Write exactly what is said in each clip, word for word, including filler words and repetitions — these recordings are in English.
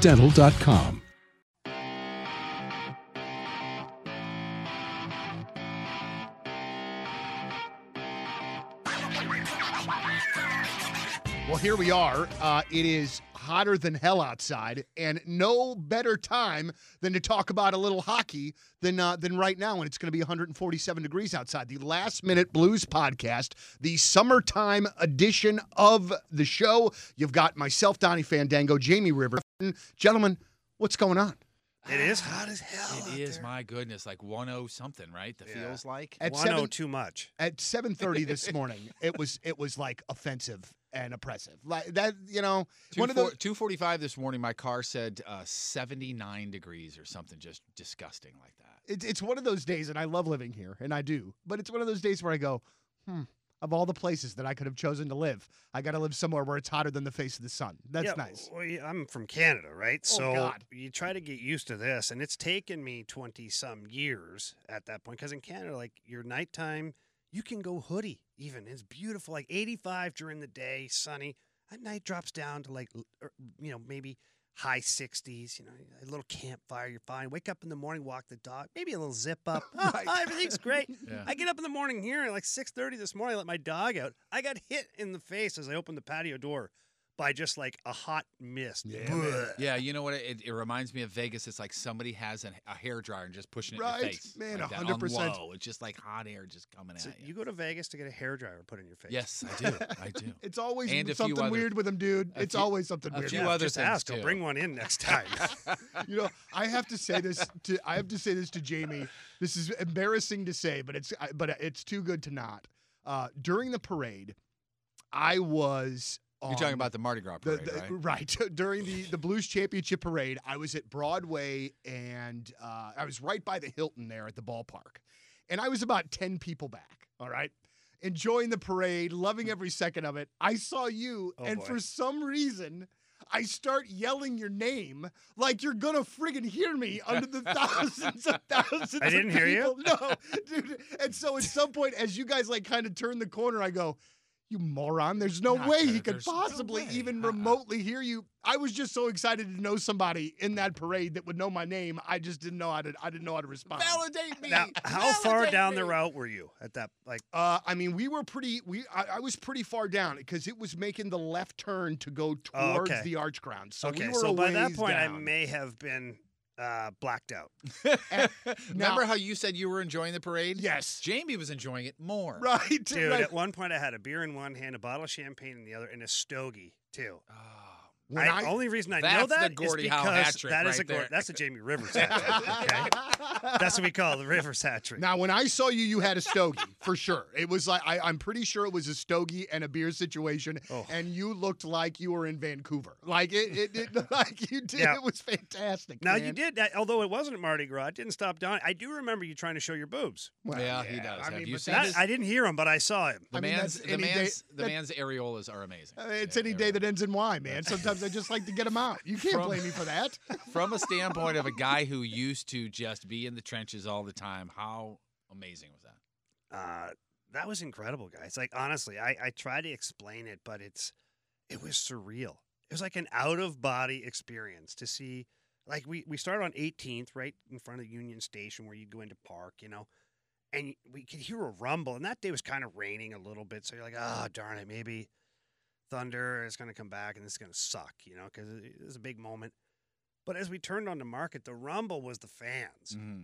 dental dot com. Well, here we are. Uh, it is hotter than hell outside, and no better time than to talk about a little hockey than uh, than right now, when it's going to be one hundred forty-seven degrees outside. The Last Minute Blues Podcast, the summertime edition of the show. You've got myself, Donnie Fandango, Jamie River. Gentlemen, what's going on? It is hot as hell. It is, there. My goodness, like ten something, right? That yeah. feels like at ten too much. At seven thirty this morning, it was it was like offensive and oppressive. Like that, you know, one of those two forty-five this morning, my car said uh, seventy-nine degrees or something just disgusting like that. It, it's one of those days, and I love living here, and I do, but it's one of those days where I go, hmm. Of all the places that I could have chosen to live, I got to live somewhere where it's hotter than the face of the sun. That's yeah, nice. Well, I'm from Canada, right? Oh, so God. You try to get used to this, and it's taken me twenty-some years at that point, because in Canada, like, your nighttime, you can go hoodie even. It's beautiful, like eighty-five during the day, sunny. At night drops down to, like, you know, maybe high sixties, you know, a little campfire, you're fine. Wake up in the morning, walk the dog, maybe a little zip up. Oh, oh, everything's great. Yeah. I get up in the morning here at like six thirty this morning, I let my dog out. I got hit in the face as I opened the patio door by just like a hot mist. Yeah, yeah, you know what? It, it reminds me of Vegas. It's like somebody has a, a hairdryer and just pushing it right in your face. Right, man, like one hundred percent. Low. It's just like hot air just coming so at you. You go to Vegas to get a hairdryer put in your face. Yes, I do. I do. It's always and something other, weird with them, dude. It's few, always something weird. A few yeah, other just things, ask. I'll bring one in next time. You know, I have to say this to I have to say this to Jamie. This is embarrassing to say, but it's but it's too good to not. Uh, during the parade, I was... You're talking about the Mardi Gras parade, the, the, right? Right. During the, the Blues Championship parade, I was at Broadway, and uh, I was right by the Hilton there at the ballpark. And I was about ten people back, all right? Enjoying the parade, loving every second of it. I saw you, oh, and boy. For some reason, I start yelling your name like you're going to friggin' hear me under the thousands and thousands of people. I didn't hear you? No, dude. And so at some point, as you guys, like, kind of turn the corner, I go... You moron. There's no Not way better. He could There's possibly no even uh-uh. remotely hear you. I was just so excited to know somebody in that parade that would know my name. I just didn't know how to I didn't know how to respond. Validate me. Now, how Validate far down me. The route were you at that like uh, I mean we were pretty we I, I was pretty far down because it was making the left turn to go towards oh, okay. the arch ground. So okay, we were so by that point down. I may have been Uh, blacked out. And, Remember now, how you said you were enjoying the parade? Yes. Jamie was enjoying it more. Right. Dude, right. At one point I had a beer in one hand, a bottle of champagne in the other, and a stogie, too. Oh. The only reason I know that is because that is right a Gord, that's a Jamie Rivers hat trick. Okay? That's what we call the Rivers hat trick. Now, when I saw you, you had a stogie, for sure. It was like, I, I'm pretty sure it was a stogie and a beer situation, oh. and you looked like you were in Vancouver. Like, it, it, it like you did. Yeah. It was fantastic, Now, man. You did, that, although it wasn't Mardi Gras, it didn't stop down. I do remember you trying to show your boobs. Well, yeah, yeah, he does. I Have mean, you seen that, I didn't hear him, but I saw him. The I mean, man's, the man's, day, the man's areolas are amazing. Uh, it's yeah, any day that ends in Y, man. Sometimes sometimes I just like to get them out. You can't from, blame me for that. From a standpoint of a guy who used to just be in the trenches all the time, how amazing was that? Uh, that was incredible, guys. Like, honestly, I, I try to explain it, but it's it was surreal. It was like an out-of-body experience to see. Like, we, we started on eighteenth, right in front of Union Station where you'd go into park, you know. And we could hear a rumble. And that day was kind of raining a little bit. So you're like, oh, darn it, maybe thunder is going to come back and this is going to suck, you know, because it was a big moment. But as we turned on the market, the rumble was the fans. Mm-hmm.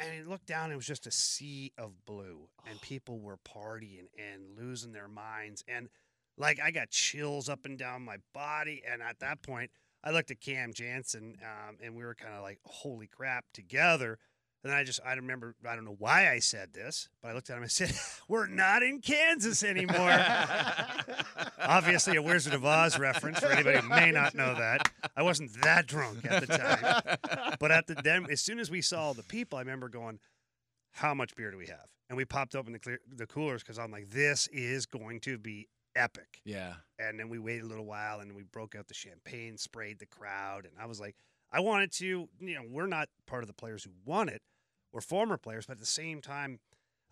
And you looked down, it was just a sea of blue. And oh. people were partying and losing their minds. And, like, I got chills up and down my body. And at that point, I looked at Cam Jansen, um, and we were kind of like, holy crap, together. And then I just, I remember, I don't know why I said this, but I looked at him and I said, we're not in Kansas anymore. Obviously a Wizard of Oz reference for anybody who may not know that. I wasn't that drunk at the time. But at the then, as soon as we saw all the people, I remember going, how much beer do we have? And we popped open the, clear, the coolers because I'm like, this is going to be epic. Yeah. And then we waited a little while, and we broke out the champagne, sprayed the crowd, and I was like, I wanted to, you know, we're not part of the players who won it. We're former players, but at the same time,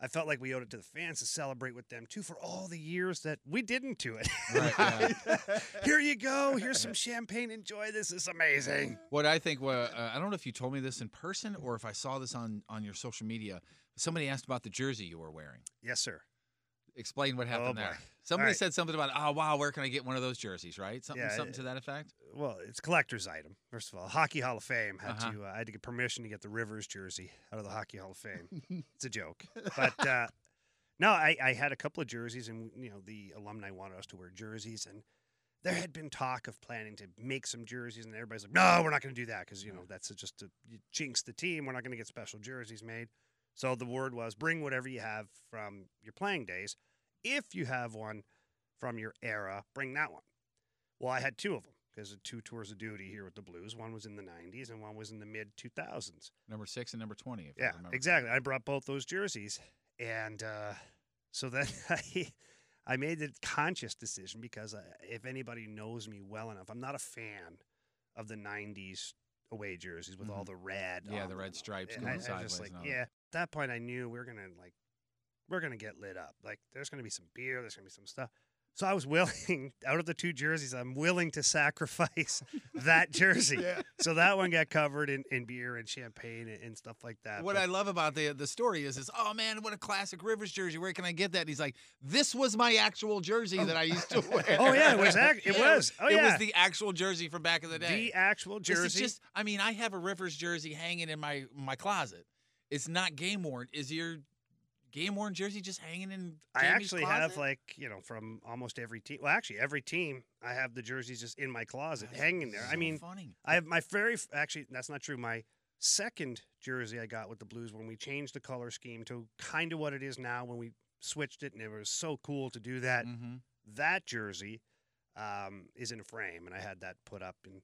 I felt like we owed it to the fans to celebrate with them, too, for all the years that we didn't do it. Right, yeah. Here you go. Here's some champagne. Enjoy this. It's amazing. What I think, uh, I don't know if you told me this in person or if I saw this on, on your social media. Somebody asked about the jersey you were wearing. Yes, sir. Explain what happened oh, there. Somebody right. said something about, oh, wow, where can I get one of those jerseys, right? Something yeah, something to that effect? Well, it's a collector's item, first of all. Hockey Hall of Fame. had uh-huh. to. Uh, I had to get permission to get the Rivers jersey out of the Hockey Hall of Fame. It's a joke. But, uh, no, I, I had a couple of jerseys, and, you know, the alumni wanted us to wear jerseys, and there had been talk of planning to make some jerseys, and everybody's like, no, we're not going to do that because, you know, that's just to jinx the team. We're not going to get special jerseys made. So the word was, bring whatever you have from your playing days. If you have one from your era, bring that one. Well, I had two of them because of two tours of duty here with the Blues. One was in the nineties and one was in the mid two thousands. Number six and number twenty, if yeah, I remember. Yeah, exactly. I brought both those jerseys. And uh, so then I, I made the conscious decision because I, if anybody knows me well enough, I'm not a fan of the nineties away jerseys with mm-hmm. all the red. Yeah, the red stripes going I, sideways. I just like, yeah. At that point, I knew we were gonna like, we're gonna get lit up. Like, there's gonna be some beer, there's gonna be some stuff. So I was willing, out of the two jerseys, I'm willing to sacrifice that jersey. Yeah. So that one got covered in, in beer and champagne and, and stuff like that. What but, I love about the the story is, is oh man, what a classic Rivers jersey. Where can I get that? And he's like, this was my actual jersey oh. that I used to wear. Oh yeah, it was. Ac- it yeah, was. Oh yeah, it was the actual jersey from back in the day. The actual jersey. This is just, I mean, I have a Rivers jersey hanging in my my closet. It's not game worn. Is your game worn jersey just hanging in? Jamie's I actually closet? have like you know from almost every team. Well, actually every team, I have the jerseys just in my closet, that's hanging there. So I mean, funny. I have my very actually that's not true. My second jersey I got with the Blues when we changed the color scheme to kind of what it is now when we switched it, and it was so cool to do that. Mm-hmm. That jersey um, is in a frame, and I had that put up in.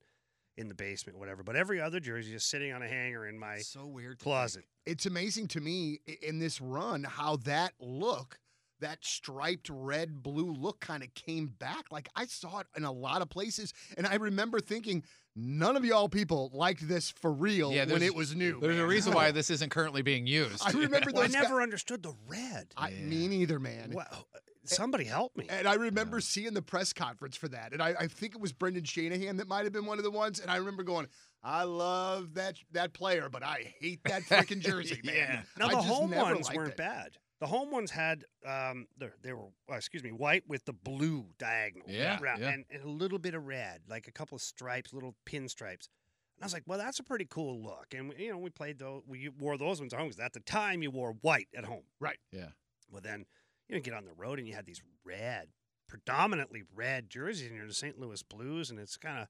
in the basement, whatever. But every other jersey is sitting on a hanger in my so weird closet. Think. It's amazing to me in this run how that look, that striped red-blue look kind of came back. Like, I saw it in a lot of places, and I remember thinking, none of y'all people liked this for real yeah, when it was new. There's man. a reason why this isn't currently being used. I remember those I never guys. understood the red. I, yeah. Me neither, man. Well, somebody help me. And I remember yeah. seeing the press conference for that. And I, I think it was Brendan Shanahan that might have been one of the ones. And I remember going, I love that that player, but I hate that freaking jersey, man. Yeah. Now, the home ones weren't it. bad. The home ones had, um, they were, uh, excuse me, white with the blue diagonal. Yeah, around, yeah. And, and a little bit of red, like a couple of stripes, little pinstripes. And I was like, well, that's a pretty cool look. And, you know, we played those, we wore those ones at home because at the time you wore white at home. Right. Yeah. Well, then you know, get on the road and you had these red, predominantly red jerseys, and you're the Saint Louis Blues, and it's kind of,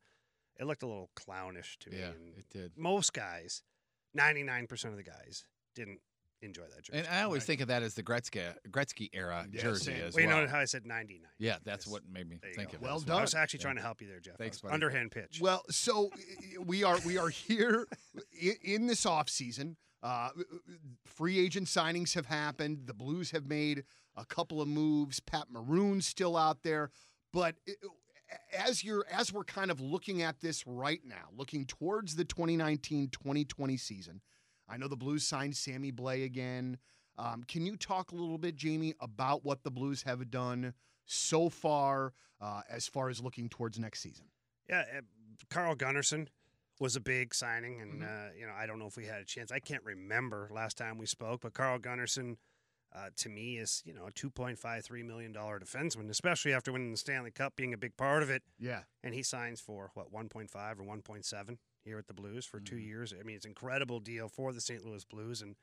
it looked a little clownish to me. Yeah, and it did. Most guys, ninety-nine percent of the guys didn't enjoy that jersey. And I always right? think of that as the Gretzky Gretzky era yes, jersey same. as well. Well, you know how I said ninety-nine? Yeah, that's yes. what made me think of it. Well done. I was actually yeah. trying to help you there, Jeff. Thanks, buddy. Underhand pitch. Well, so we are we are here in this offseason. Uh, free agent signings have happened. The Blues have made a couple of moves. Pat Maroon's still out there. But it, as you're as we're kind of looking at this right now, looking towards the twenty nineteen twenty twenty season, I know the Blues signed Sammy Blais again. Um, can you talk a little bit, Jamie, about what the Blues have done so far uh, as far as looking towards next season? Yeah, uh, Carl Gunnarsson was a big signing, and mm-hmm. uh, you know, I don't know if we had a chance. I can't remember last time we spoke, but Carl Gunnarsson, uh, to me, is you know a two point five three million dollars defenseman, especially after winning the Stanley Cup, being a big part of it. Yeah, and he signs for what one point five or one point seven here at the Blues for mm-hmm. two years. I mean, it's an incredible deal for the Saint Louis Blues, and.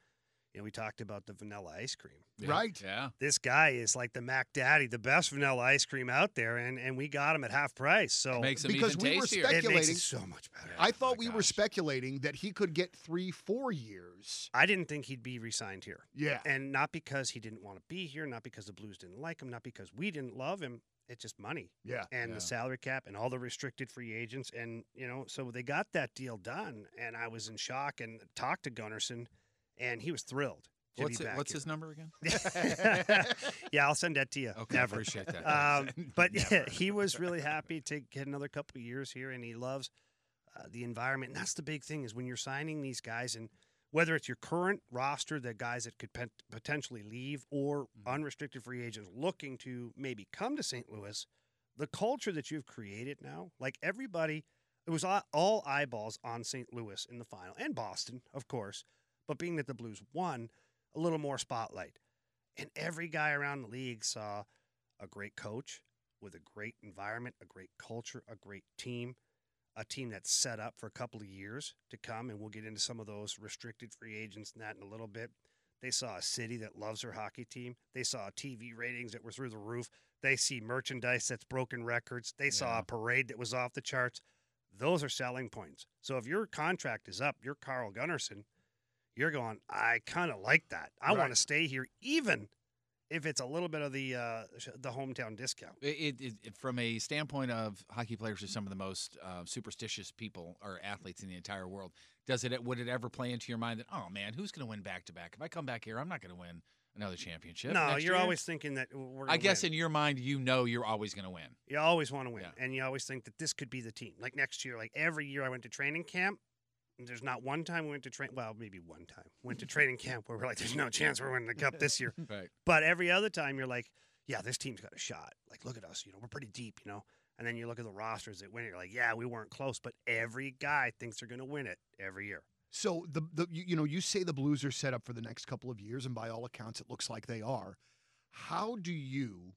You know, we talked about the vanilla ice cream. Yeah. Right. Yeah. This guy is like the Mac Daddy, the best vanilla ice cream out there, and, and we got him at half price. So it makes him because even we tastier. Were speculating. It makes it so much better. I thought oh we gosh. were speculating that he could get three, four years. I didn't think he'd be re-signed here. Yeah. And not because he didn't want to be here, not because the Blues didn't like him, not because we didn't love him. It's just money. Yeah. And yeah. the salary cap and all the restricted free agents. And, you know, so they got that deal done, and I was in shock and talked to Gunnarsson. And he was thrilled to what's be it, back. What's here. His number again? Yeah, I'll send that to you. Okay, never. Appreciate that. Um, but yeah, he was really happy to get another couple of years here, and he loves uh, the environment. And that's the big thing is when you're signing these guys, and whether it's your current roster, the guys that could pen- potentially leave, or mm-hmm. unrestricted free agents looking to maybe come to Saint Louis, the culture that you've created now, like everybody, it was all, all eyeballs on Saint Louis in the final, and Boston, of course. But being that the Blues won, a little more spotlight. And every guy around the league saw a great coach with a great environment, a great culture, a great team, a team that's set up for a couple of years to come. And we'll get into some of those restricted free agents and that in a little bit. They saw a city that loves their hockey team. They saw T V ratings that were through the roof. They see merchandise that's broken records. They yeah. saw a parade that was off the charts. Those are selling points. So if your contract is up, you're Carl Gunnarsson. You're going, I kind of like that. I right. want to stay here, even if it's a little bit of the uh, the hometown discount. It, it, it, from a standpoint of hockey players are some of the most uh, superstitious people or athletes in the entire world. Does it? Would it ever play into your mind that, oh, man, who's going to win back-to-back? If I come back here, I'm not going to win another championship. No, you're year. always thinking that we're going to I guess win. In your mind, you know you're always going to win. You always want to win, yeah. and you always think that this could be the team. Like next year, like every year I went to training camp. There's not one time we went to train. Well, maybe one time went to training camp where we're like, "There's no chance we're winning the cup this year." Right. But every other time, you're like, "Yeah, this team's got a shot. Like, look at us. You know, we're pretty deep. You know." And then you look at the rosters that win it. You're like, "Yeah, we weren't close." But every guy thinks they're going to win it every year. So the the you, you know you say the Blues are set up for the next couple of years, and by all accounts, it looks like they are. How do you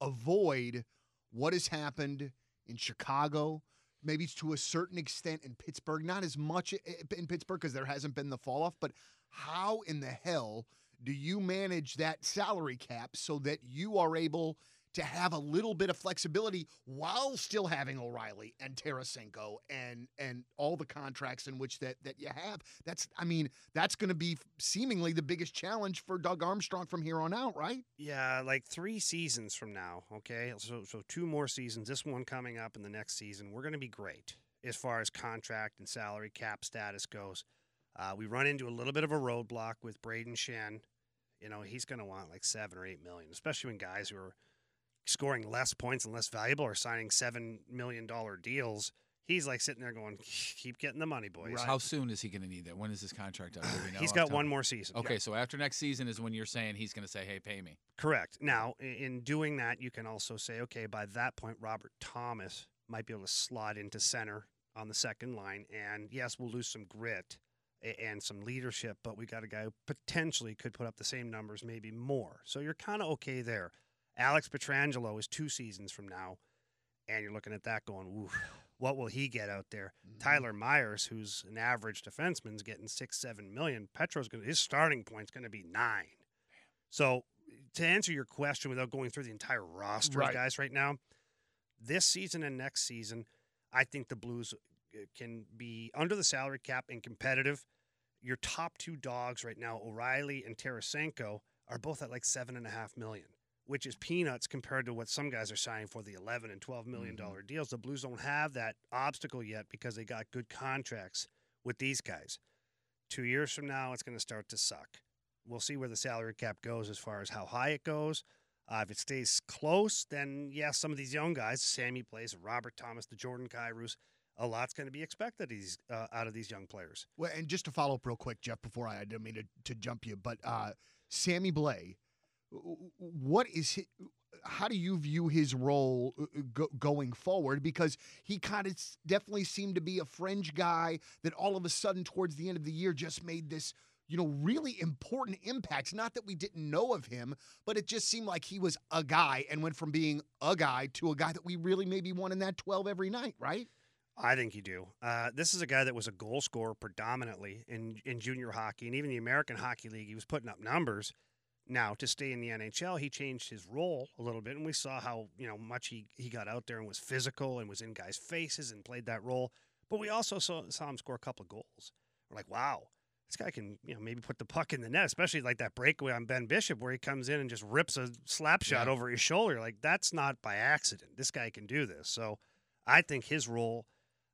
avoid what has happened in Chicago? Maybe to a certain extent in Pittsburgh, not as much in Pittsburgh because there hasn't been the fall off, but how in the hell do you manage that salary cap so that you are able to have a little bit of flexibility while still having O'Reilly and Tarasenko and and all the contracts in which that that you have? That's I mean, that's going to be seemingly the biggest challenge for Doug Armstrong from here on out, right? Yeah, like three seasons from now, okay? So so two more seasons, this one coming up in the next season. We're going to be great as far as contract and salary cap status goes. Uh, we run into a little bit of a roadblock with Braden Shen. You know, he's going to want like seven or eight million, especially when guys who are scoring less points and less valuable or signing seven million dollars deals. He's like sitting there going, keep getting the money, boys. Right. How soon is he going to need that? When is his contract up? He's got one more season. Okay, yeah. So after next season is when you're saying he's going to say, hey, pay me. Correct. Now, in doing that, you can also say, okay, by that point, Robert Thomas might be able to slot into center on the second line. And, yes, we'll lose some grit and some leadership, but we got a guy who potentially could put up the same numbers, maybe more. So you're kind of okay there. Alex Pietrangelo is two seasons from now, and you're looking at that going, ooh, what will he get out there? Mm-hmm. Tyler Myers, who's an average defenseman, is getting six, seven million. Petro's gonna his starting point's gonna be nine. Damn. So to answer your question without going through the entire roster right. of guys right now, this season and next season, I think the Blues can be under the salary cap and competitive. Your top two dogs right now, O'Reilly and Tarasenko, are both at like seven and a half million. Which is peanuts compared to what some guys are signing for the eleven and twelve million dollars mm-hmm. deals. The Blues don't have that obstacle yet because they got good contracts with these guys. Two years from now, it's going to start to suck. We'll see where the salary cap goes as far as how high it goes. Uh, if it stays close, then, yes, yeah, some of these young guys, Sammy Blais, Robert Thomas, the Jordan Kyrus, a lot's going to be expected these, uh, out of these young players. Well, and just to follow up real quick, Jeff, before I, I didn't mean to, to jump you, but uh, Sammy Blais, what is his, how do you view his role go, going forward? Because he kind of definitely seemed to be a fringe guy that all of a sudden towards the end of the year just made this, you know, really important impacts. Not that we didn't know of him, but it just seemed like he was a guy and went from being a guy to a guy that we really maybe won in that twelve every night, right? I think you do. Uh, this is a guy that was a goal scorer predominantly in, in junior hockey and even the American Hockey League. He was putting up numbers. Now, to stay in the N H L, he changed his role a little bit, and we saw how, you know, much he, he got out there and was physical and was in guys' faces and played that role. But we also saw, saw him score a couple of goals. We're like, wow. This guy can, you know, maybe put the puck in the net, especially like that breakaway on Ben Bishop where he comes in and just rips a slap shot yeah. over his shoulder. Like, that's not by accident. This guy can do this. So I think his role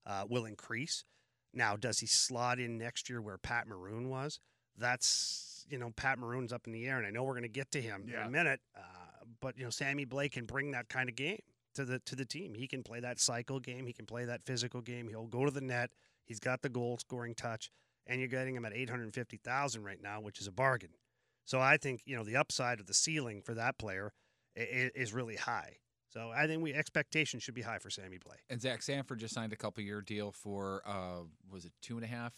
uh, will increase. Now, does he slot in next year where Pat Maroon was? That's, you know, Pat Maroon's up in the air, and I know we're going to get to him yeah. in a minute. Uh, but, you know, Sammy Blais can bring that kind of game to the to the team. He can play that cycle game. He can play that physical game. He'll go to the net. He's got the goal-scoring touch. And you're getting him at eight hundred fifty thousand dollars right now, which is a bargain. So I think, you know, the upside of the ceiling for that player is really high. So I think we expectations should be high for Sammy Blais. And Zach Sanford just signed a couple-year deal for, uh, was it two and a half,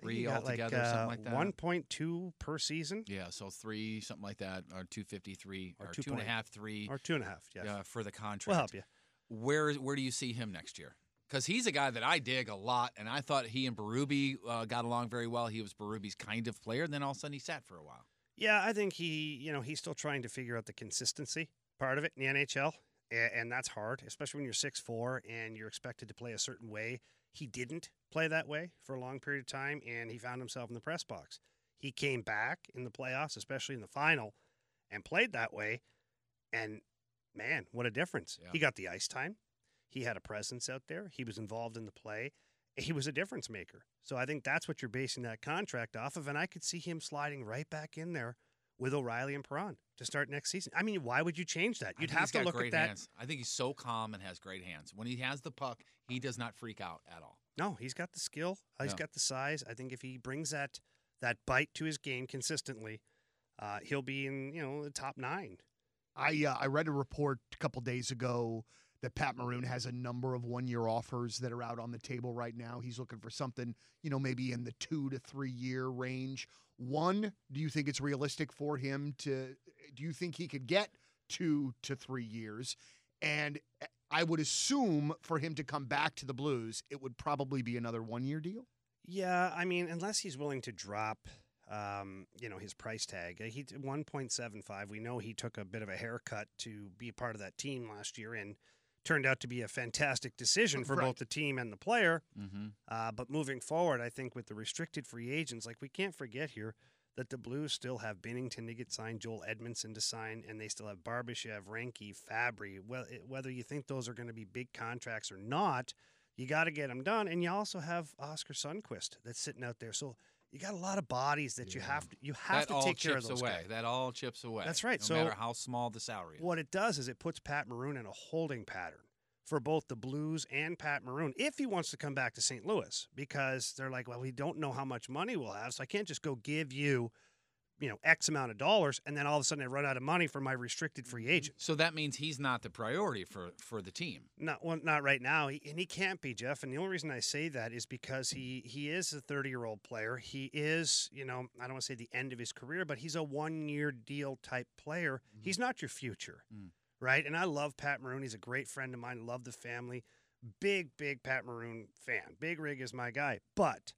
three altogether, like, uh, something like that? one point two per season. Yeah, so three, something like that, or two fifty-three, or, or two, two and a half, three. Or two and a half, yes. Uh, for the contract. We'll help you. Where, where do you see him next year? Because he's a guy that I dig a lot, and I thought he and Berube uh, got along very well. He was Berube's kind of player, and then all of a sudden he sat for a while. Yeah, I think he, you know, he's still trying to figure out the consistency part of it in the N H L, and, and that's hard, especially when you're six foot four and you're expected to play a certain way. He didn't play that way for a long period of time, and he found himself in the press box. He came back in the playoffs, especially in the final, and played that way, and, man, what a difference. Yeah. He got the ice time. He had a presence out there. He was involved in the play. He was a difference maker. So I think that's what you're basing that contract off of, and I could see him sliding right back in there with O'Reilly and Perron to start next season. I mean, why would you change that? You'd have to look at that. Hands. I think he's so calm and has great hands. When he has the puck, he does not freak out at all. No, he's got the skill. He's yeah. got the size. I think if he brings that that bite to his game consistently, uh, he'll be in, you know, the top nine. I uh, I read a report a couple days ago that Pat Maroon has a number of one-year offers that are out on the table right now. He's looking for something, you know, maybe in the two to three-year range. One, do you think it's realistic for him to – do you think he could get two to three years? And I would assume for him to come back to the Blues, it would probably be another one-year deal? Yeah, I mean, unless he's willing to drop, um, you know, his price tag. He one point seven five. We know he took a bit of a haircut to be a part of that team last year, and – turned out to be a fantastic decision for right. both the team and the player. Mm-hmm. Uh, but moving forward, I think with the restricted free agents, like, we can't forget here that the Blues still have Binnington to get signed, Joel Edmondson to sign, and they still have Barbashev, Ranke, Fabbri. Well, it, whether you think those are going to be big contracts or not, you got to get them done. And you also have Oscar Sundquist that's sitting out there. So you got a lot of bodies that yeah. you have to you have that to take care of those away. Guys. That all chips away. That's right. No so matter how small the salary is. What it does is it puts Pat Maroon in a holding pattern for both the Blues and Pat Maroon if he wants to come back to Saint Louis, because they're like, well, we don't know how much money we'll have, so I can't just go give you, you know, X amount of dollars, and then all of a sudden I run out of money for my restricted free agent. So that means he's not the priority for, for the team. Not well, not right now, he, and he can't be, Jeff. And the only reason I say that is because he, he is a thirty-year-old player. He is, you know, I don't want to say the end of his career, but he's a one-year deal type player. Mm. He's not your future, mm. right? And I love Pat Maroon. He's a great friend of mine. Love the family. Big, big Pat Maroon fan. Big Rig is my guy. But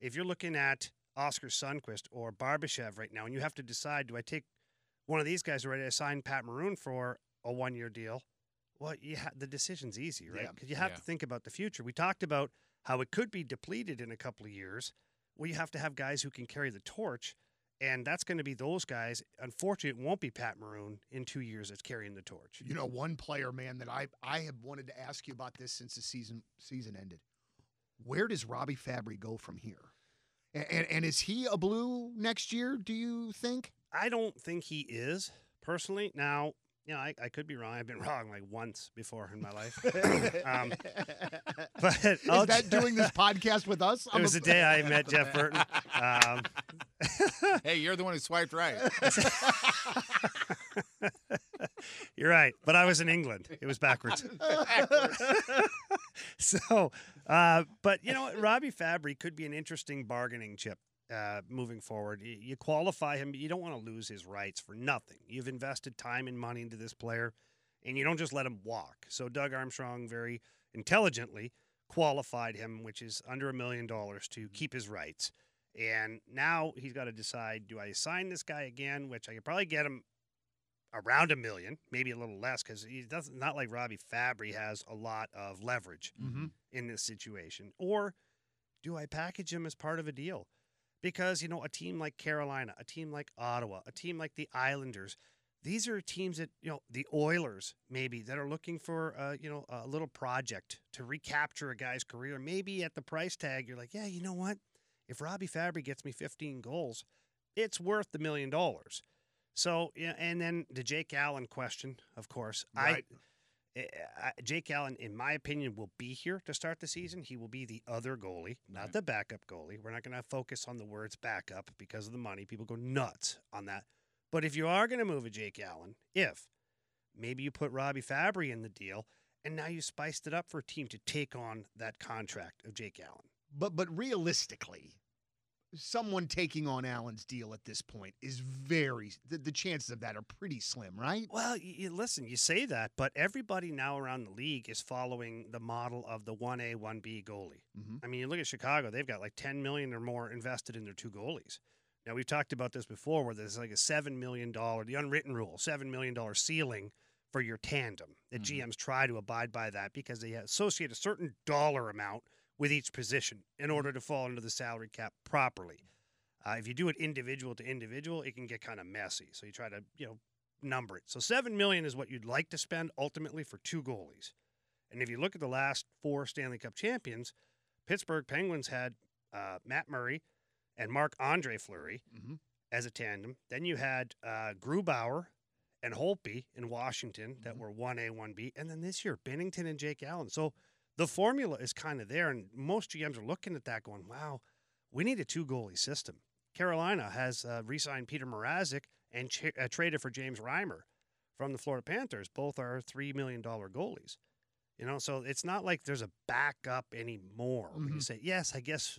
if you're looking at Oscar Sundquist or Barbashev right now, and you have to decide, do I take one of these guys already? I signed Pat Maroon for a one-year deal. Well, you ha- the decision's easy, right? Because yeah. you have yeah. to think about the future. We talked about how it could be depleted in a couple of years. Well, you have to have guys who can carry the torch, and that's going to be those guys. Unfortunately, it won't be Pat Maroon in two years that's carrying the torch. You know, one player, man, that I I have wanted to ask you about this since the season season ended. Where does Robby Fabbri go from here? And, and is he a Blue next year, do you think? I don't think he is personally, now, you know, I, I could be wrong. I've been wrong like once before in my life. um, but is I'll that ju- doing this podcast with us? It I'm was a- the day I met Jeff Burton. Um, hey, you're the one who swiped right. You're right. But I was in England. It was backwards. backwards. So, uh, but, you know, Robby Fabbri could be an interesting bargaining chip. Uh, moving forward, you, you qualify him, but you don't want to lose his rights for nothing. You've invested time and money into this player, and you don't just let him walk. So Doug Armstrong very intelligently qualified him, which is under a million dollars, to keep his rights. And now he's got to decide, do I sign this guy again, which I could probably get him around a million, maybe a little less, because he doesn't, not like Robby Fabbri has a lot of leverage mm-hmm. in this situation. Or do I package him as part of a deal? Because, you know, a team like Carolina, a team like Ottawa, a team like the Islanders, these are teams that, you know, the Oilers maybe, that are looking for, uh, you know, a little project to recapture a guy's career. Maybe at the price tag, you're like, yeah, you know what? If Robby Fabbri gets me fifteen goals, it's worth the million dollars. So, yeah, and then the Jake Allen question, of course. Right. I, I, Jake Allen, in my opinion, will be here to start the season. He will be the other goalie, not right. the backup goalie. We're not going to focus on the words backup because of the money. People go nuts on that. But if you are going to move a Jake Allen, if maybe you put Robby Fabbri in the deal, and now you spiced it up for a team to take on that contract of Jake Allen. But but realistically, someone taking on Allen's deal at this point is very the, the chances of that are pretty slim, right? Well, you, you listen, you say that, but everybody now around the league is following the model of the one A, one B goalie. Mm-hmm. I mean, you look at Chicago, they've got like ten million dollars or more invested in their two goalies. Now, we've talked about this before where there's like a seven million dollars, the unwritten rule, seven million dollars ceiling for your tandem. The mm-hmm. G Ms try to abide by that because they associate a certain dollar amount with each position in order to fall under the salary cap properly. Uh, if you do it individual to individual, it can get kind of messy. So you try to, you know, number it. So seven million dollars is what you'd like to spend ultimately for two goalies. And if you look at the last four Stanley Cup champions, Pittsburgh Penguins had uh, Matt Murray and Marc-Andre Fleury mm-hmm. as a tandem. Then you had uh, Grubauer and Holtby in Washington mm-hmm. that were one A, one B. And then this year, Binnington and Jake Allen. So the formula is kind of there, and most G Ms are looking at that going, wow, we need a two-goalie system. Carolina has uh, re-signed Peter Mrazek and ch- uh, traded for James Reimer from the Florida Panthers. Both are three million dollars goalies. You know, so it's not like there's a backup anymore. Mm-hmm. You say, yes, I guess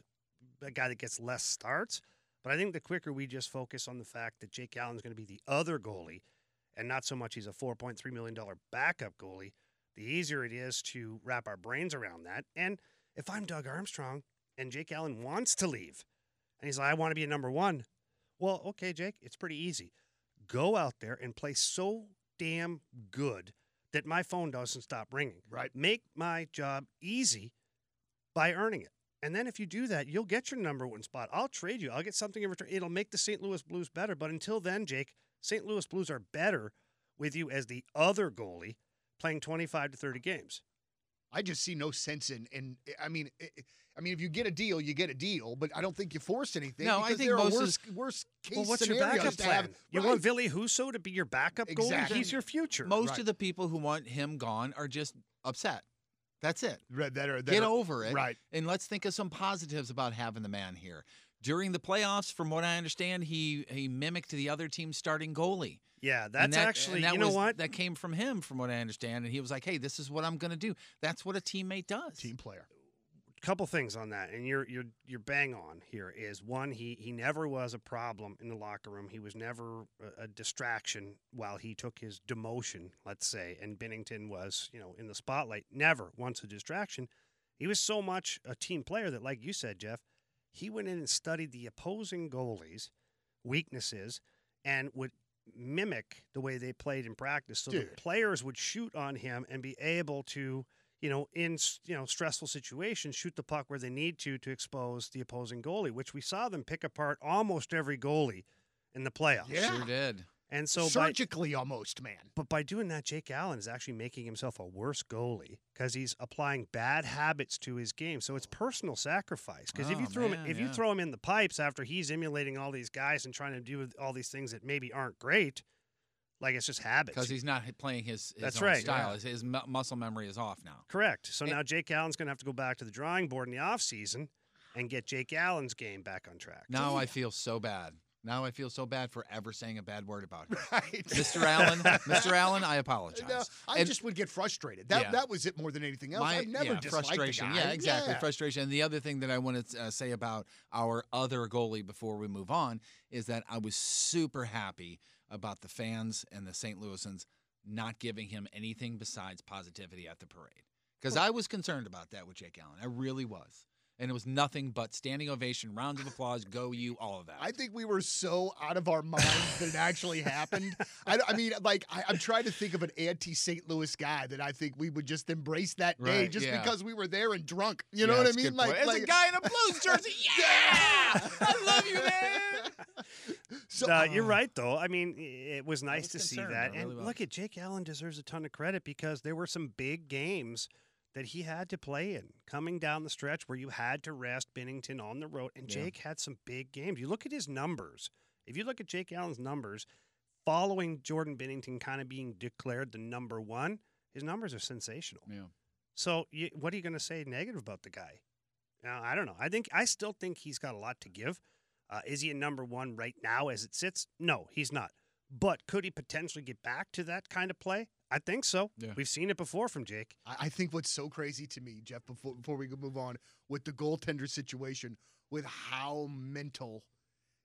a guy that gets less starts, but I think the quicker we just focus on the fact that Jake Allen's going to be the other goalie and not so much he's a four point three million dollars backup goalie, the easier it is to wrap our brains around that. And if I'm Doug Armstrong and Jake Allen wants to leave, and he's like, I want to be a number one, well, okay, Jake, it's pretty easy. Go out there and play so damn good that my phone doesn't stop ringing. Right. Make my job easy by earning it. And then if you do that, you'll get your number one spot. I'll trade you. I'll get something in return. It'll make the Saint Louis Blues better. But until then, Jake, Saint Louis Blues are better with you as the other goalie, playing twenty-five to thirty games. I just see no sense in, and I mean, it, I mean, if you get a deal, you get a deal, but I don't think you forced anything. No, I think there most are worse, is, worse case well, what's scenarios your backup plan? Have, you right? want Ville Husso to be your backup exactly. goalie? He's your future. Most right. of the people who want him gone are just upset. That's it. Right, that are, that get are, over it. Right. And let's think of some positives about having the man here. During the playoffs, from what I understand, he, he mimicked the other team's starting goalie. Yeah, that's that, actually, that you was, know what? That came from him, from what I understand. And he was like, hey, this is what I'm going to do. That's what a teammate does. Team player. A couple things on that, and you're you're you're bang on here, is one, he, he never was a problem in the locker room. He was never a, a distraction while he took his demotion, let's say, and Binnington was, you know, in the spotlight. Never once a distraction. He was so much a team player that, like you said, Jeff, he went in and studied the opposing goalies' weaknesses and would mimic the way they played in practice. So Dude. the players would shoot on him and be able to, you know, in you know stressful situations, shoot the puck where they need to to expose the opposing goalie, which we saw them pick apart almost every goalie in the playoffs. Yeah. Sure did. And so surgically by, almost, man. But by doing that, Jake Allen is actually making himself a worse goalie because he's applying bad habits to his game. So it's personal sacrifice. Because oh, if you throw man, him, if yeah. you throw him in the pipes after he's emulating all these guys and trying to do all these things that maybe aren't great, Like, it's just habits. Because he's not playing his, his That's own right. style. Yeah. His, his mu- muscle memory is off now. Correct. So and, now Jake Allen's going to have to go back to the drawing board in the offseason and get Jake Allen's game back on track. Now yeah. I feel so bad. Now I feel so bad for ever saying a bad word about him. Right. Mister Allen, Mister Allen, I apologize. No, I and, just would get frustrated. That yeah. that was it more than anything else. My, I never yeah, disliked frustration. The guy. Yeah, exactly. Yeah. Frustration. And the other thing that I want to uh, say about our other goalie before we move on is that I was super happy about the fans and the Saint Louisans not giving him anything besides positivity at the parade. Because I was concerned about that with Jake Allen. I really was. And it was nothing but standing ovation, rounds of applause, go you, all of that. I think we were so out of our minds that it actually happened. I, I mean, like, I, I'm trying to think of an anti-Saint Louis guy that I think we would just embrace that day right, just yeah. because we were there and drunk. You yeah, know what I mean? Like, like, as a guy in a Blues jersey, yeah! I love you, man! So, uh, you're right, though. I mean, it was nice was to see that. Really and well. Look, at Jake Allen deserves a ton of credit because there were some big games that he had to play in, coming down the stretch where you had to rest Binnington on the road. And Jake yeah. had some big games. You look at his numbers. If you look at Jake Allen's numbers, following Jordan Binnington kind of being declared the number one, his numbers are sensational. Yeah. So you, what are you going to say negative about the guy? Now, I don't know. I think I still think he's got a lot to give. Uh, is he a number one right now as it sits? No, he's not. But could he potentially get back to that kind of play? I think so. Yeah. We've seen it before from Jake. I think what's so crazy to me, Jeff, before before we move on, with the goaltender situation, with how mental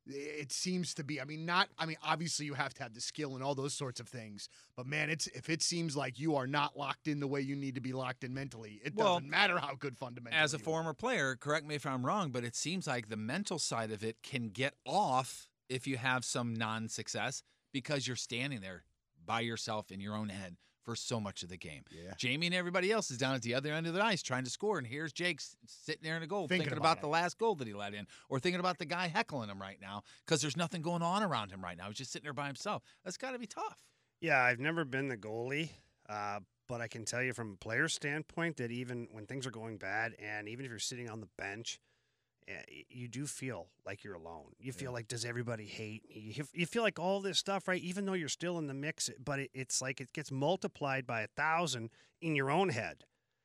it seems to be. I mean, not. I mean, obviously you have to have the skill and all those sorts of things. But man, it's if it seems like you are not locked in the way you need to be locked in mentally, it well, doesn't matter how good fundamentally. As a you former are. player, correct me if I'm wrong, but it seems like the mental side of it can get off if you have some non-success because you're standing there by yourself in your own head for so much of the game. Yeah. Jamie and everybody else is down at the other end of the ice trying to score, and here's Jake sitting there in a goal thinking, thinking about, about the last goal that he let in or thinking about the guy heckling him right now because there's nothing going on around him right now. He's just sitting there by himself. That's got to be tough. Yeah, I've never been the goalie, uh, but I can tell you from a player's standpoint that even when things are going bad and even if you're sitting on the bench, you do feel like you're alone. You feel yeah. like, does everybody hate me? You feel like all this stuff, right? Even though you're still in the mix, but it, it's like it gets multiplied by a thousand in your own head.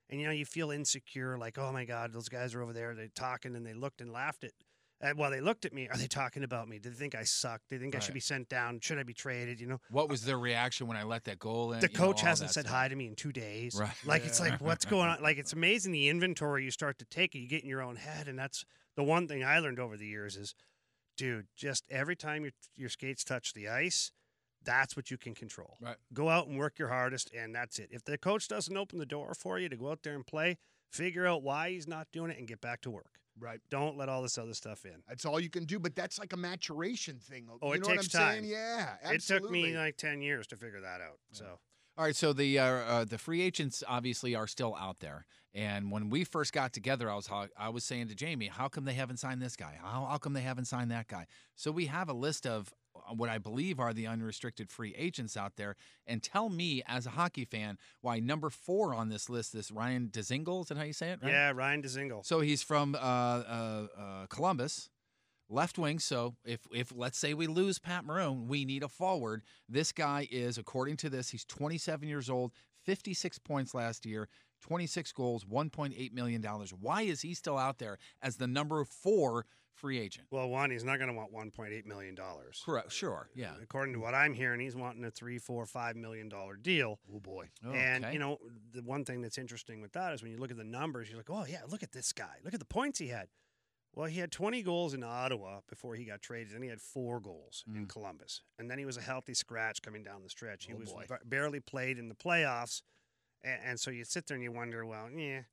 And, you know, you feel insecure, like, oh, my God, those guys are over there. They're talking, and they looked and laughed at uh, well, they looked at me. Are they talking about me? Do they think I suck? Do they think right. I should be sent down? Should I be traded? You know, what was their reaction when I let that goal in? The coach know, hasn't said stuff. hi to me in two days. Right. Like, yeah. it's like, what's going on? Like, it's amazing the inventory you start to take. You get in your own head, and that's the one thing I learned over the years is, dude, just every time your your skates touch the ice, that's what you can control. Right. Go out and work your hardest, and that's it. If the coach doesn't open the door for you to go out there and play, figure out why he's not doing it and get back to work. Right. Don't let all this other stuff in. That's all you can do, but that's like a maturation thing. Oh, you it know takes what I'm time. Saying? Yeah, absolutely. It took me like ten years to figure that out. Yeah. So. All right, so the uh, uh, the free agents obviously are still out there, and when we first got together, I was I was saying to Jamie, how come they haven't signed this guy? How, how come they haven't signed that guy? So we have a list of what I believe are the unrestricted free agents out there, and tell me as a hockey fan why number four on this list, this Ryan Dzingel, is that how you say it? Right? Yeah, Ryan Dzingel. So he's from uh, uh, uh, Columbus. Left wing, so if, if let's say we lose Pat Maroon, we need a forward. This guy is, according to this, he's twenty-seven years old, fifty-six points last year, twenty-six goals, one point eight million dollars. Why is he still out there as the number four free agent? Well, one, he's not going to want one point eight million dollars. Correct, sure, yeah. According to what I'm hearing, he's wanting a three, four, five million dollars deal. Oh, boy. Oh, and, okay. you know, the one thing that's interesting with that is when you look at the numbers, you're like, oh, yeah, look at this guy. Look at the points he had. Well, he had twenty goals in Ottawa before he got traded, and he had four goals mm. in Columbus. And then he was a healthy scratch coming down the stretch. He oh was b- barely played in the playoffs, and, and so you sit there and you wonder, well, yeah,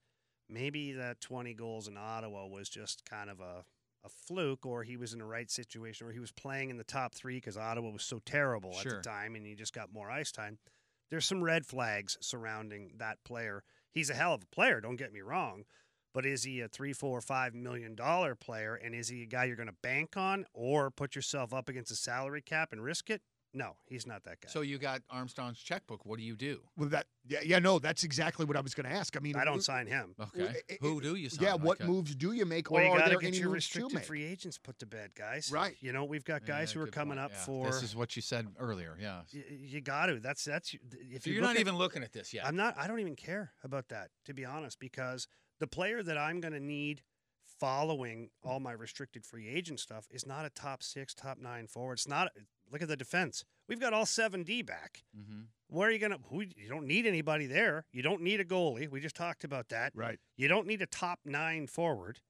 maybe that twenty goals in Ottawa was just kind of a, a fluke, or he was in the right situation, or he was playing in the top three because Ottawa was so terrible sure. at the time, and he just got more ice time. There's some red flags surrounding that player. He's a hell of a player, don't get me wrong. But is he a three, four, five million dollar player, and is he a guy you're going to bank on or put yourself up against a salary cap and risk it? No, he's not that guy. So you got Armstrong's checkbook. What do you do? Well, that yeah, yeah no, that's exactly what I was going to ask. I mean, I don't it, sign him. Okay, it, who do you sign? Yeah, like what a... moves do you make? Well, or you got to get your restricted free agents put to bed, guys. Right. You know, we've got guys yeah, who are coming point. up yeah. for. This is what you said earlier. Yeah. You, you got to. That's that's. If so you you're not at, even looking at this yet. I'm not. I don't even care about that, to be honest, because the player that I'm going to need following all my restricted free agent stuff is not a top six, top nine forward. It's not. Look at the defense. We've got all seven D back. Mm-hmm. Where are you going to – you don't need anybody there. You don't need a goalie. We just talked about that. Right. You don't need a top nine forward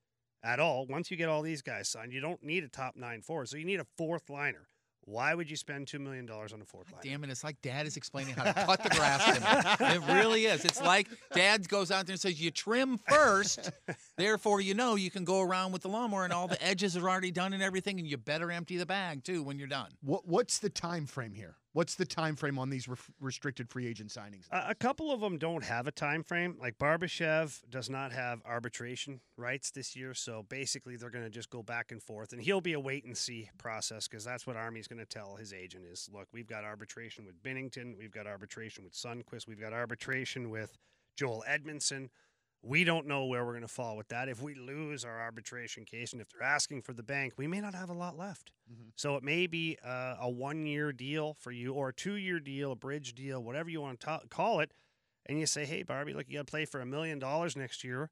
at all. Once you get all these guys signed, you don't need a top nine forward. So you need a fourth liner. Why would you spend two million dollars on a fourth God liner? Damn it. It's like Dad is explaining how to cut the grass to me. It really is. It's like Dad goes out there and says, you trim first, therefore you know you can go around with the lawnmower and all the edges are already done and everything, and you better empty the bag, too, when you're done. What What's the time frame here? What's the time frame on these re- restricted free agent signings? Uh, a couple of them don't have a time frame. Like Barbashev does not have arbitration rights this year, so basically they're going to just go back and forth, and he'll be a wait-and-see process because that's what Army's going to tell his agent is, look, we've got arbitration with Binnington, we've got arbitration with Sundquist, we've got arbitration with Joel Edmondson. We don't know where we're going to fall with that. If we lose our arbitration case and if they're asking for the bank, we may not have a lot left. Mm-hmm. So it may be uh, a one-year deal for you or a two-year deal, a bridge deal, whatever you want to call it. And you say, hey, Barbie, look, you got to play for a million dollars next year.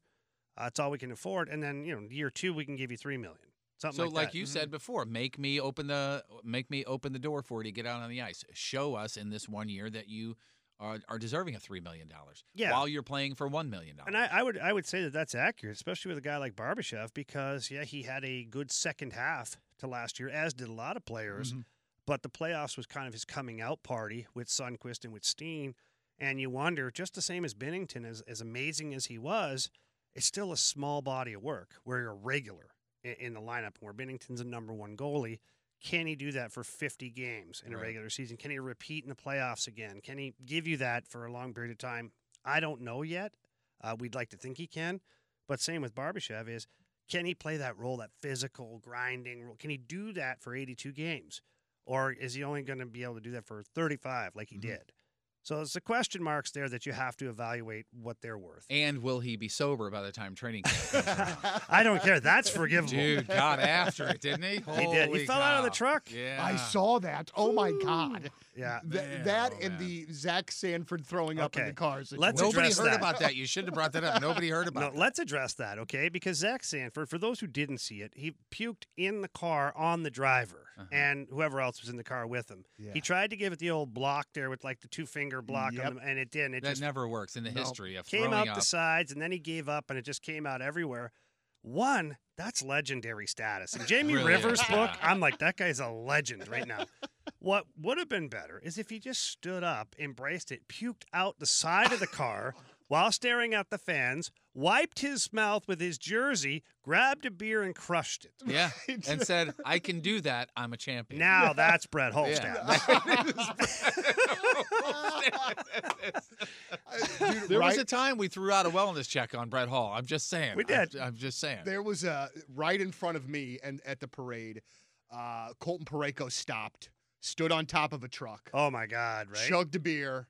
Uh, that's all we can afford. And then, you know, year two, we can give you three million. Something so like, like you mm-hmm. said before, make me open the make me open the door for you to get out on the ice. Show us in this one year that you Are, are deserving of three million dollars yeah. while you're playing for one million dollars. And I, I would I would say that that's accurate, especially with a guy like Barbashev, because yeah, he had a good second half to last year, as did a lot of players. Mm-hmm. But the playoffs was kind of his coming out party with Sundquist and with Steen, and you wonder, just the same as Binnington, as as amazing as he was, it's still a small body of work where you're regular in, in the lineup, where Binnington's a number one goalie. Can he do that for fifty games in a right. regular season? Can he repeat in the playoffs again? Can he give you that for a long period of time? I don't know yet. Uh, we'd like to think he can. But same with Barbashev is, can he play that role, that physical, grinding role? Can he do that for eighty-two games? Or is he only going to be able to do that for thirty-five like he mm-hmm. did? So it's the question marks there that you have to evaluate what they're worth. And will he be sober by the time training camp comes around? I don't care. That's forgivable. Dude got after it, didn't he? Holy he did. He fell cow. out of the truck. Yeah. I saw that. Oh, my God. Yeah. Th- man, that oh, and man. the Zach Sanford throwing okay. up in the cars. Let's Nobody heard that. about that. You shouldn't have brought that up. Nobody heard about no, that. Let's address that, okay? Because Zach Sanford, for those who didn't see it, he puked in the car on the driver uh-huh. and whoever else was in the car with him. Yeah. He tried to give it the old block there with, like, the two-finger block yep. on them, and it didn't. It that just, never works in the no. history of came out up. the sides, and then he gave up, and it just came out everywhere. One, that's legendary status. In Jamie really River's is, book, yeah. I'm like, that guy's a legend right now. What would have been better is if he just stood up, embraced it, puked out the side of the car while staring at the fans, wiped his mouth with his jersey, grabbed a beer, and crushed it. Yeah, right. And said, I can do that. I'm a champion. Now that's Brett Holstad. Dude, there right? was a time we threw out a wellness check on Brett Hall. I'm just saying. We did. I'm, I'm just saying. There was a right in front of me and at the parade, uh, Colton Parayko stopped, stood on top of a truck. Oh, my God. Right. Chugged a beer.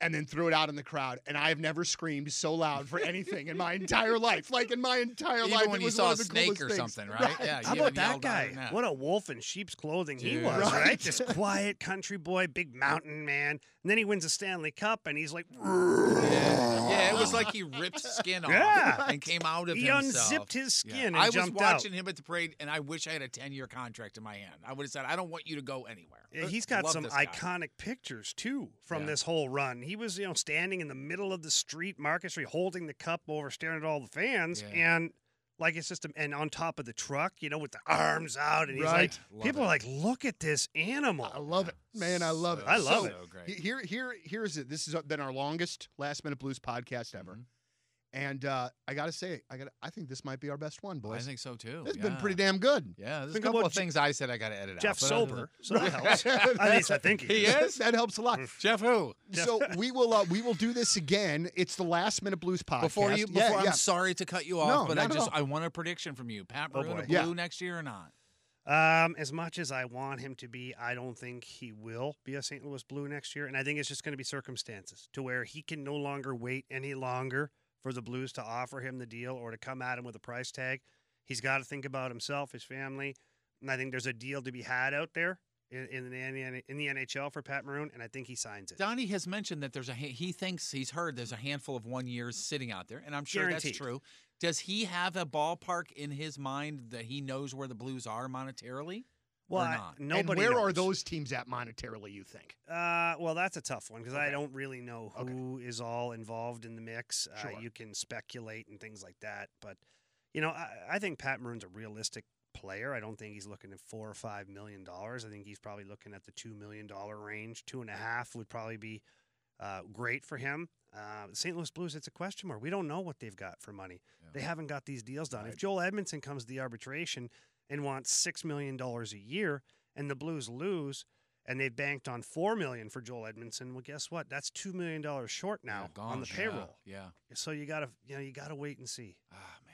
And then threw it out in the crowd. And I have never screamed so loud for anything in my entire life. Like, in my entire Even life. Even when it was you saw a snake or things. something, right? right. Yeah, How about that guy? That. What a wolf in sheep's clothing Dude. he was, right? right? This quiet country boy, big mountain man. And then he wins a Stanley Cup, and he's like... Yeah, yeah it was like he ripped skin off yeah. and came out of he himself. He unzipped his skin yeah. and I jumped out. I was watching out. him at the parade, and I wish I had a ten-year contract in my hand. I would have said, I don't want you to go anywhere. Yeah, he's got Love some iconic pictures, too, from yeah. this whole run. He He was, you know, standing in the middle of the street, Market Street, holding the cup over, staring at all the fans, yeah. and like it's just, a, and on top of the truck, you know, with the arms out, and he's right. like, love people it. are like, look at this animal. I love yeah. it, man. I love so, it. I love so it. Great. Here, here, here's it. This has been our longest Last Minute Blues podcast ever, mm-hmm. and uh, I gotta say, I got, I think this might be our best one, boys. I think so too. It's yeah. been pretty damn good. Yeah, there's think a couple of J- things I said I gotta edit Jeff out. Jeff sober, so that helps. At least I think he, he is. That helps a lot. Jeff who? So we will uh, we will do this again. It's the Last Minute Blues podcast. Before you, before yeah, I'm yeah. sorry to cut you off, no, but I just all. I want a prediction from you. Pat Maroon, oh, blue yeah. next year or not? Um, as much as I want him to be, I don't think he will be a Saint Louis Blue next year. And I think it's just going to be circumstances to where he can no longer wait any longer for the Blues to offer him the deal or to come at him with a price tag. He's got to think about himself, his family. And I think there's a deal to be had out there in, in, the, in the N H L for Pat Maroon, and I think he signs it. Donnie has mentioned that there's a he thinks he's heard there's a handful of one years sitting out there, and I'm sure Guaranteed. That's true. Does he have a ballpark in his mind that he knows where the Blues are monetarily? Well, or not? I, nobody. And where knows. Are those teams at monetarily? You think? Uh, well, that's a tough one because okay. I don't really know who okay. is all involved in the mix. Sure. Uh, you can speculate and things like that, but you know, I, I think Pat Maroon's a realistic player. I don't think he's looking at four or five million dollars. I think he's probably looking at the two million dollar range. Two and a half would probably be uh, great for him. Uh, the Saint Louis Blues, it's a question mark. We don't know what they've got for money. Yeah. They haven't got these deals done. Right. If Joel Edmondson comes to the arbitration and wants six million dollars a year, and the Blues lose, and they've banked on four million for Joel Edmondson, well, guess what? That's two million dollars short now yeah, gone, on the payroll. Yeah. yeah. So you gotta, you know, you gotta wait and see. Ah, oh, man.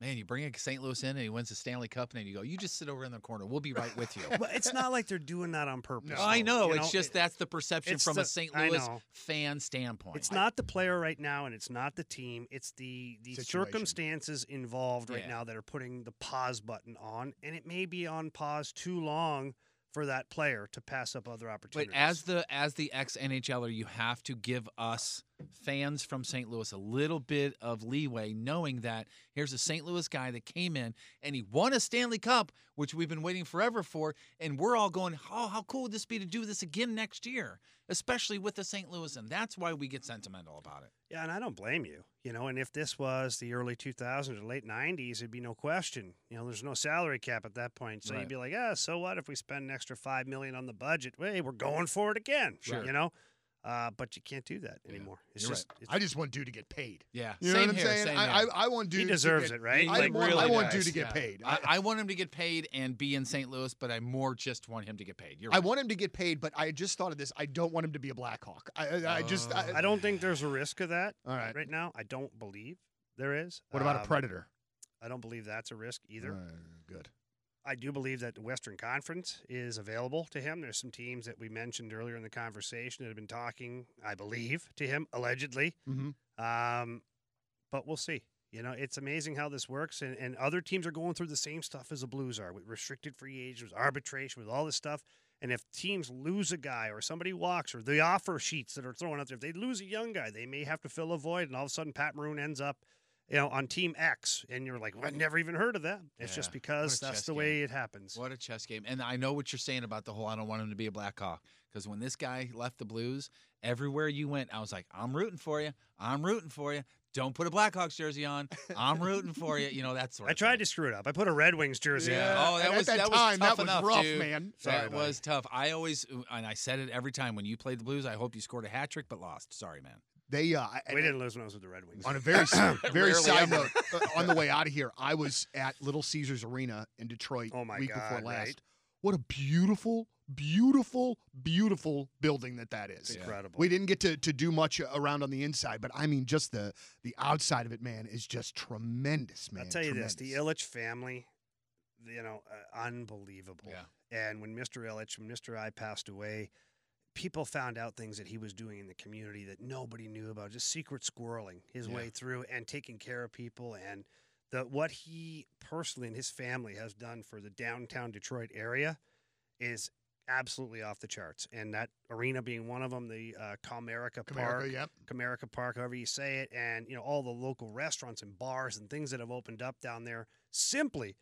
Man, you bring Saint Louis in and he wins the Stanley Cup, and then you go, you just sit over in the corner. We'll be right with you. Well, it's not like they're doing that on purpose. No, I know. You it's know, just it, that's the perception from the, a Saint Louis fan standpoint. It's not the player right now, and it's not the team. It's the, the circumstances involved right yeah. now that are putting the pause button on, and it may be on pause too long for that player to pass up other opportunities. But as the as the ex-N H L er, you have to give us fans from Saint Louis a little bit of leeway, knowing that here's a Saint Louis guy that came in and he won a Stanley Cup, which we've been waiting forever for, and we're all going, oh, how cool would this be to do this again next year, especially with the Saint Louis, and that's why we get sentimental about it. Yeah, and I don't blame you. You know, and if this was the early two thousands or late nineties, it'd be no question. You know, there's no salary cap at that point, so right. you'd be like, ah, so what if we spend an extra five million on the budget? Hey, we're going for it again. Sure. You know. Uh, but you can't do that anymore. Yeah. It's You're just right. it's, I just want dude to get paid. Yeah, you know same what I'm here, saying. Same I, I, I want dude. He deserves to get, it, right? I, like, want, really I want dude to get yeah. paid. I, I want him to get paid and be in Saint Louis, but I more just want him to get paid. You're right. I want him to get paid, but I just thought of this. I don't want him to be a Blackhawk. I, I, I just. I, I don't think there's a risk of that. All right. Right now, I don't believe there is. What about um, a Predator? I don't believe that's a risk either. Uh, good. I do believe that the Western Conference is available to him. There's some teams that we mentioned earlier in the conversation that have been talking, I believe, to him, allegedly. Mm-hmm. Um, but we'll see. You know, it's amazing how this works, and, and other teams are going through the same stuff as the Blues are, with restricted free agents, arbitration, with all this stuff. And if teams lose a guy or somebody walks or the offer sheets that are thrown out there, if they lose a young guy, they may have to fill a void, and all of a sudden Pat Maroon ends up You know, on Team X, and you're like, well, I've never even heard of that. It's yeah. just because that's the game. way it happens. What a chess game. And I know what you're saying about the whole, I don't want him to be a Blackhawk. Because when this guy left the Blues, everywhere you went, I was like, I'm rooting for you. I'm rooting for you. Don't put a Blackhawks jersey on. I'm rooting for you. You know, that sort of I tried thing. to screw it up. I put a Red Wings jersey yeah. on. Oh, that and was, at that that time, was tough that enough, was rough, dude. man. Sorry, that buddy. was tough. I always, and I said it every time, when you played the Blues, I hope you scored a hat trick, but lost. Sorry, man. They, uh, we I, didn't lose when I was with the Red Wings. On a very, very side note, uh, on the way out of here, I was at Little Caesars Arena in Detroit oh my week God, before last. Right? What a beautiful, beautiful, beautiful building that that is. Incredible. We didn't get to, to do much around on the inside, but I mean, just the the outside of it, man, is just tremendous, man. I'll tell you tremendous. this: the Ilitch family, you know, uh, unbelievable. Yeah. And when Mister Ilitch, when Mister I passed away, people found out things that he was doing in the community that nobody knew about, just secret squirreling his yeah. way through and taking care of people. And the what he personally and his family has done for the downtown Detroit area is absolutely off the charts. And that arena being one of them, the uh, Comerica Park, yep. Comerica Park, however you say it, and you know all the local restaurants and bars and things that have opened up down there simply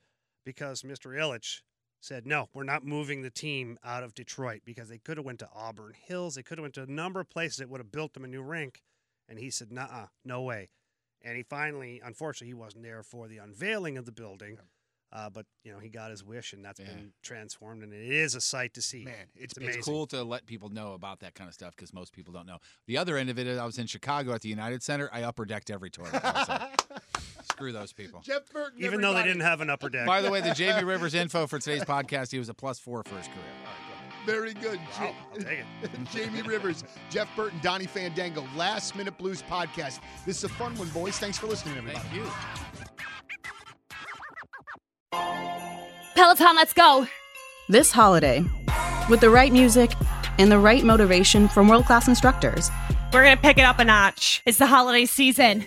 because Mister Ilitch said, no, we're not moving the team out of Detroit, because they could have went to Auburn Hills. They could have went to a number of places that would have built them a new rink. And he said, nah, no way. And he finally, unfortunately, he wasn't there for the unveiling of the building. Uh, but, you know, he got his wish, and that's yeah. been transformed. And it is a sight to see. Man, it's, it's, it's cool to let people know about that kind of stuff, because most people don't know. The other end of it, I was in Chicago at the United Center. I upper decked every toilet. Screw those people. Jeff Burton, Even everybody. though they didn't have an upper deck. By the way, the Jamie Rivers info for today's podcast, he was a plus four for his career. Very good. Wow, I'll take it. Jamie Rivers, Jeff Burton, Donnie Fandango, Last Minute Blues Podcast. This is a fun one, boys. Thanks for listening, everybody. Thank you. Peloton, let's go! This holiday, with the right music and the right motivation from world-class instructors, we're going to pick it up a notch. It's the holiday season.